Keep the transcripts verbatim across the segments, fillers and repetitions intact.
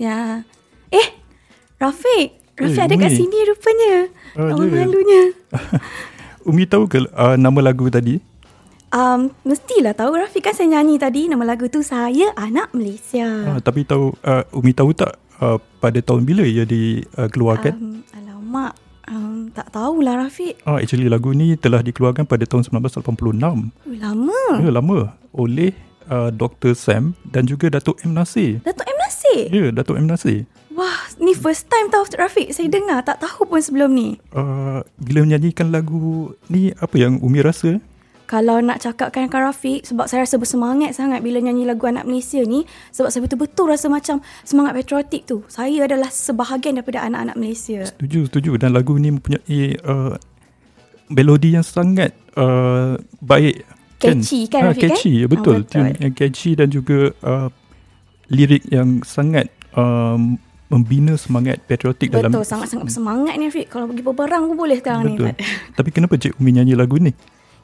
Malaysia. Eh, Raffiq. Raffiq hey, ada Umi. Kat sini rupanya. Uh, Tahu malunya. Umi tahu ke uh, nama lagu tadi? Um, mestilah tahu. Raffiq kan saya nyanyi tadi. Nama lagu tu Saya Anak Malaysia. Uh, tapi tahu uh, Umi tahu tak uh, pada tahun bila ia dikeluarkan? Um, alamak. Um, tak tahulah Raffiq. Uh, actually lagu ni telah dikeluarkan pada tahun nineteen eighty-six. Lama. Ya, lama. Oleh uh, Dr Sam dan juga Dato' M Nasir. Dato' M Nasir? Ya, Dato' M Nasir. Wah, ni first time tau Raffiq. Saya dengar, tak tahu pun sebelum ni. Uh, bila menyanyikan lagu ni, apa yang Umi rasa? Kalau nak cakapkan kan Raffiq, sebab saya rasa bersemangat sangat bila nyanyi lagu Anak Malaysia ni. Sebab saya betul-betul rasa macam semangat patriotik tu. Saya adalah sebahagian daripada anak-anak Malaysia. Setuju, setuju. Dan lagu ni mempunyai uh, melodi yang sangat uh, baik. Catchy kan, kan Raffiq? Ha, catchy, kan? Betul. Oh, betul. Tune yang catchy dan juga uh, lirik yang sangat... Um, membina semangat patriotik dalam... Betul, sangat-sangat bersemangat ni Raffiq. Kalau pergi berperang pun boleh sekarang betul. Ni. Tapi kenapa Cik Umi nyanyi lagu ni?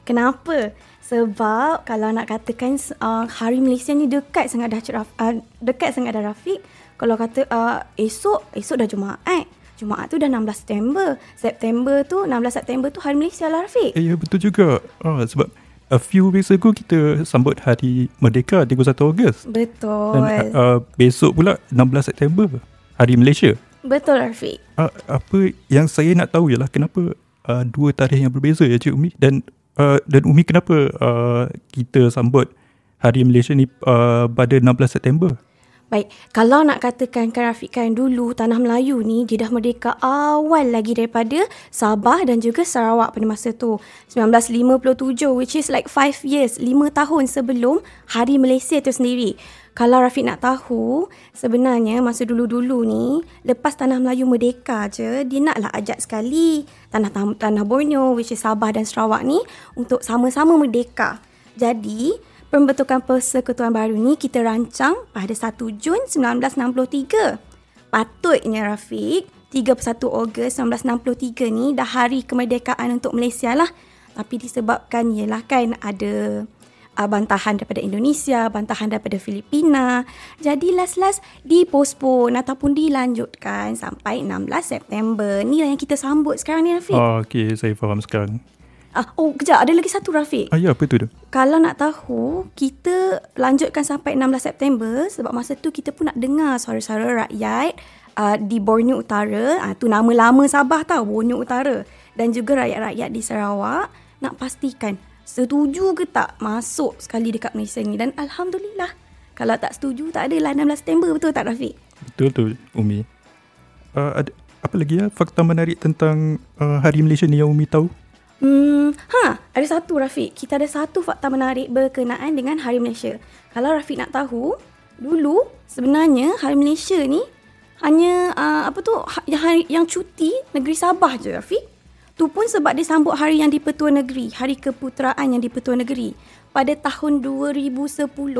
Kenapa? Sebab kalau nak katakan uh, Hari Malaysia ni dekat sangat dah uh, dekat sangat dah Raffiq. Kalau kata uh, esok, esok dah Jumaat. Jumaat tu dah enam belas September. September tu, enam belas September tu Hari Malaysia lah Raffiq. Eh, ya, betul juga. Uh, sebab a few weeks ago kita sambut Hari Merdeka thirty-first Ogos. Betul. Dan uh, besok pula enam belas September. Hari Malaysia. Betul Raffiq. Uh, apa yang saya nak tahu ialah kenapa uh, dua tarikh yang berbeza ya Cik Umi dan uh, dan Umi kenapa uh, kita sambut Hari Malaysia ni uh, pada enam belas September? Baik, kalau nak katakan kan Raffiq kan dulu Tanah Melayu ni dia dah merdeka awal lagi daripada Sabah dan juga Sarawak pada masa tu nineteen fifty-seven, which is like five years, lima tahun sebelum Hari Malaysia tu sendiri. Kalau Raffiq nak tahu, sebenarnya masa dulu-dulu ni lepas Tanah Melayu merdeka je, dia naklah ajak sekali tanah tanah Borneo, which is Sabah dan Sarawak ni untuk sama-sama merdeka. Jadi pembentukan Persekutuan baru ni kita rancang pada satu Jun nineteen sixty-three. Patutnya Raffiq, tiga puluh satu Ogos nineteen sixty-three ni dah hari kemerdekaan untuk Malaysia lah. Tapi disebabkan ialah kan ada uh, bantahan daripada Indonesia, bantahan daripada Filipina. Jadi last-last dipostpone ataupun dilanjutkan sampai enam belas September. Ni lah yang kita sambut sekarang ni Raffiq. Oh, okey, saya faham sekarang. Ah, oh, kejap. Ada lagi satu, Raffiq. Ah, ya, apa tu dia? Kalau nak tahu, kita lanjutkan sampai enam belas September sebab masa tu kita pun nak dengar suara-suara rakyat uh, di Borneo Utara. Ah, tu nama lama Sabah tau, Borneo Utara. Dan juga rakyat-rakyat di Sarawak nak pastikan setuju ke tak masuk sekali dekat Malaysia ni. Dan Alhamdulillah, kalau tak setuju, tak adalah enam belas September. Betul tak, Raffiq? Betul tu, Umi. Uh, ada, apa lagi ya fakta menarik tentang uh, Hari Malaysia ni yang Umi tahu? Hmm, ha, ada satu Raffiq. Kita ada satu fakta menarik berkenaan dengan Hari Malaysia. Kalau Raffiq nak tahu, dulu sebenarnya Hari Malaysia ni hanya uh, apa tu yang, yang cuti negeri Sabah je Raffiq. Tu pun sebab dia sambut hari yang di-Pertua Negeri, Hari Keputeraan yang di-Pertua Negeri. Pada tahun twenty ten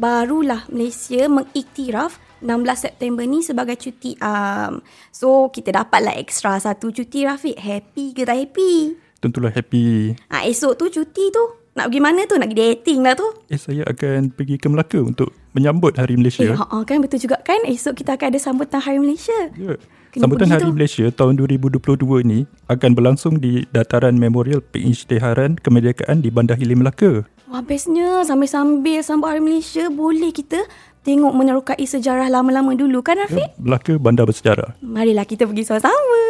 barulah Malaysia mengiktiraf enam belas September ni sebagai cuti am. Um, so kita dapatlah ekstra satu cuti Raffiq. Happy ke tak happy? Tentulah happy. Ah, esok tu cuti tu. Nak pergi mana tu? Nak pergi dating lah tu. Eh, saya akan pergi ke Melaka untuk menyambut Hari Malaysia. Eh, ha-ha, kan betul juga kan? Esok kita akan ada sambutan Hari Malaysia. Ya. Sambutan Hari tu. Malaysia tahun twenty twenty-two ni akan berlangsung di Dataran Memorial Pengisytiharan Kemerdekaan di Bandar Hilir, Melaka. Wah, bestnya. Sambil-sambil sambut Hari Malaysia, boleh kita tengok menerokai sejarah lama-lama dulu kan, Raffiq? Ya, Melaka, bandar bersejarah. Marilah kita pergi sama-sama.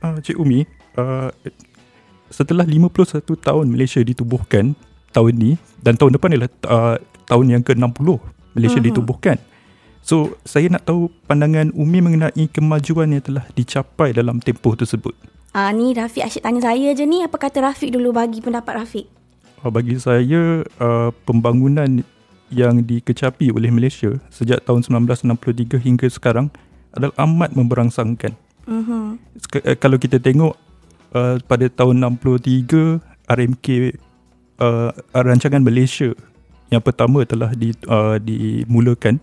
Ah, Cik Umi, ah... Uh, setelah fifty-one tahun Malaysia ditubuhkan tahun ni dan tahun depan ialah uh, tahun yang ke-sixty Malaysia uh-huh. ditubuhkan. So, saya nak tahu pandangan Umi mengenai kemajuan yang telah dicapai dalam tempoh tersebut. Ah, ni Raffiq asyik tanya saya je ni. Apa kata Raffiq dulu, bagi pendapat Raffiq? Uh, bagi saya, uh, pembangunan yang dikecapi oleh Malaysia sejak tahun nineteen sixty-three hingga sekarang adalah amat memberangsangkan. Uh-huh. Sek- kalau kita tengok, Uh, pada tahun sixty-three R M K uh, rancangan Malaysia yang pertama telah di, uh, dimulakan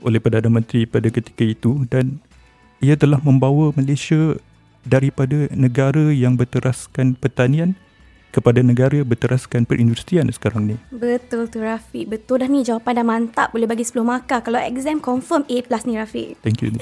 oleh Perdana Menteri pada ketika itu dan ia telah membawa Malaysia daripada negara yang berteraskan pertanian kepada negara berteraskan perindustrian sekarang ni. Betul tu Raffiq. Betul dah ni, jawapan dah mantap. Boleh bagi sepuluh markah. Kalau exam confirm A plus ni Raffiq. Thank you.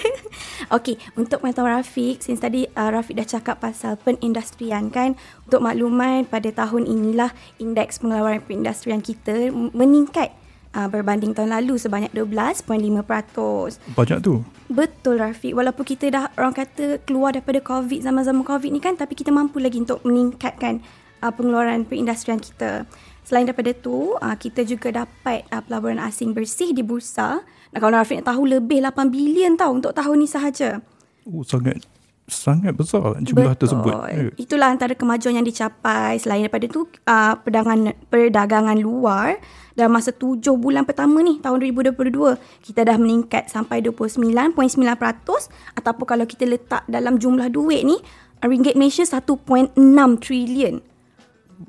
Okey, untuk pengetahuan Raffiq, since tadi uh, Raffiq dah cakap pasal perindustrian kan. Untuk makluman, pada tahun inilah indeks pengeluaran perindustrian kita meningkat uh, berbanding tahun lalu sebanyak dua belas perpuluhan lima peratus. Banyak tu. Betul Raffiq, walaupun kita dah orang kata keluar daripada COVID, zaman-zaman COVID ni kan, tapi kita mampu lagi untuk meningkatkan Uh, pengeluaran perindustrian kita. Selain daripada tu, uh, kita juga dapat uh, pelaburan asing bersih di Bursa. Nah, kalau Raffiq nak tahu, lebih lapan bilion tau untuk tahun ni sahaja. Oh, sangat sangat besar jumlah Betul. tersebut. Itulah antara kemajuan yang dicapai. Selain daripada tu, uh, perdagangan perdagangan luar dalam masa tujuh bulan pertama ni tahun dua ribu dua puluh dua, kita dah meningkat sampai dua puluh sembilan perpuluhan sembilan peratus, ataupun kalau kita letak dalam jumlah duit ni, Ringgit Malaysia satu perpuluhan enam trilion.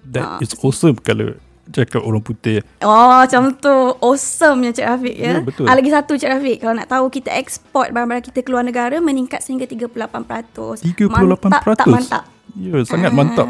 That uh, is awesome kalau cakap orang putih. Oh, macam tu. Awesome ya Cik Raffiq ya. Yeah, betul. Ah, lagi satu Cik Raffiq, kalau nak tahu, kita ekspor barang-barang kita keluar negara meningkat sehingga tiga puluh lapan peratus. tiga puluh lapan peratus? Mantap tak mantap? Ya, yeah, sangat uh, mantap.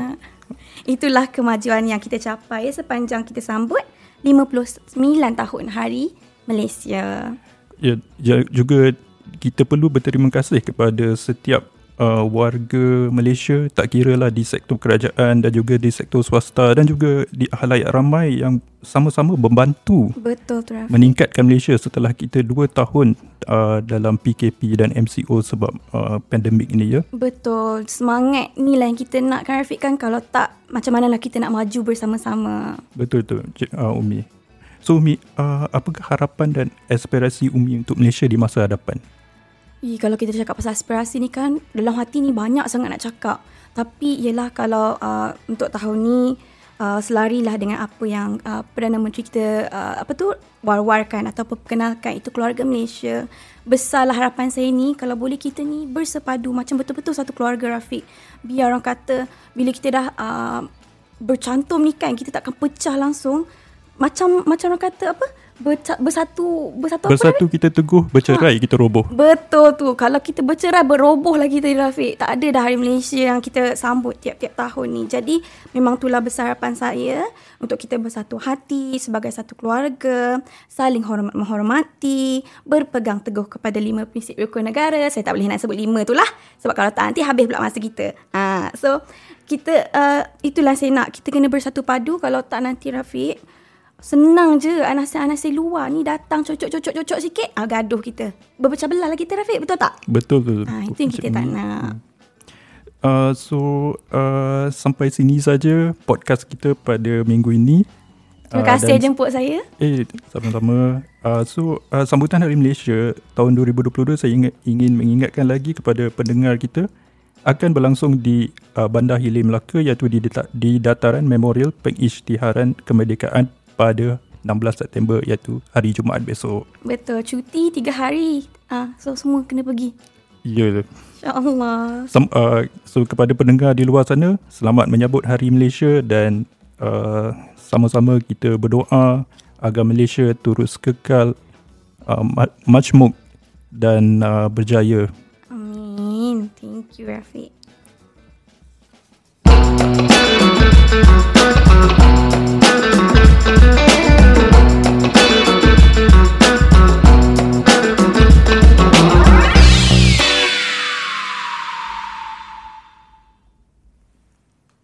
Itulah kemajuan yang kita capai sepanjang kita sambut lima puluh sembilan tahun Hari Malaysia. Ya, yeah, juga kita perlu berterima kasih kepada setiap Uh, warga Malaysia, tak kira lah di sektor kerajaan dan juga di sektor swasta dan juga di halayak ramai yang sama-sama membantu Betul, meningkatkan Malaysia setelah kita dua tahun uh, dalam P K P dan M C O sebab uh, pandemik ni ya. Betul, semangat ni lah yang kita nak kan Raffiq kan, kalau tak macam manalah kita nak maju bersama-sama. Betul tu Cik uh, Umi. So Umi, uh, apakah harapan dan aspirasi Umi untuk Malaysia di masa hadapan? Eh, kalau kita cakap pasal aspirasi ni kan, dalam hati ni banyak sangat nak cakap. Tapi ialah kalau uh, untuk tahun ni uh, selarilah dengan apa yang uh, Perdana Menteri kita uh, apa tu war-warkan atau perkenalkan, itu keluarga Malaysia. Besarlah harapan saya ni, kalau boleh kita ni bersepadu macam betul-betul satu keluarga Raffiq. Biar orang kata bila kita dah uh, bercantum ni kan, kita takkan pecah langsung. Macam macam orang kata apa? Bersatu Bersatu, bersatu apa, kita teguh, bercerai ha. kita roboh. Betul tu. Kalau kita bercerai, beroboh lah kita Raffiq. Tak ada dah Hari Malaysia yang kita sambut tiap-tiap tahun ni. Jadi memang itulah besar harapan saya, untuk kita bersatu hati sebagai satu keluarga, saling hormat menghormati, berpegang teguh kepada lima prinsip rukun negara. Saya tak boleh nak sebut lima tu lah, sebab kalau tak nanti habis pula masa kita. ha. So kita uh, itulah saya nak, kita kena bersatu padu. Kalau tak nanti Raffiq, senang je anasir-anasir luar ni datang cocok-cocok-cocok sikit, ah, gaduh kita, berpecah belah lah kita Raffiq, betul tak? Betul tu. Ah, itu yang kita tak nak. uh, So uh, sampai sini saja podcast kita pada minggu ini. Terima uh, kasih dan, jemput saya. Eh, sama-sama. uh, So uh, sambutan Hari Malaysia tahun dua ribu dua puluh dua, saya ingat, ingin mengingatkan lagi kepada pendengar kita, akan berlangsung di uh, Bandar Hilir Melaka, iaitu di, di Dataran Memorial Pengisytiharan Kemerdekaan pada enam belas September, iaitu hari Jumaat besok. Betul, cuti tiga hari. Ah, so semua kena pergi. Ya. InsyaAllah. Sem- uh, so kepada pendengar di luar sana, selamat menyambut Hari Malaysia dan uh, sama-sama kita berdoa agar Malaysia terus kekal uh, majmuk dan uh, berjaya. Amin. Thank you Raffiq.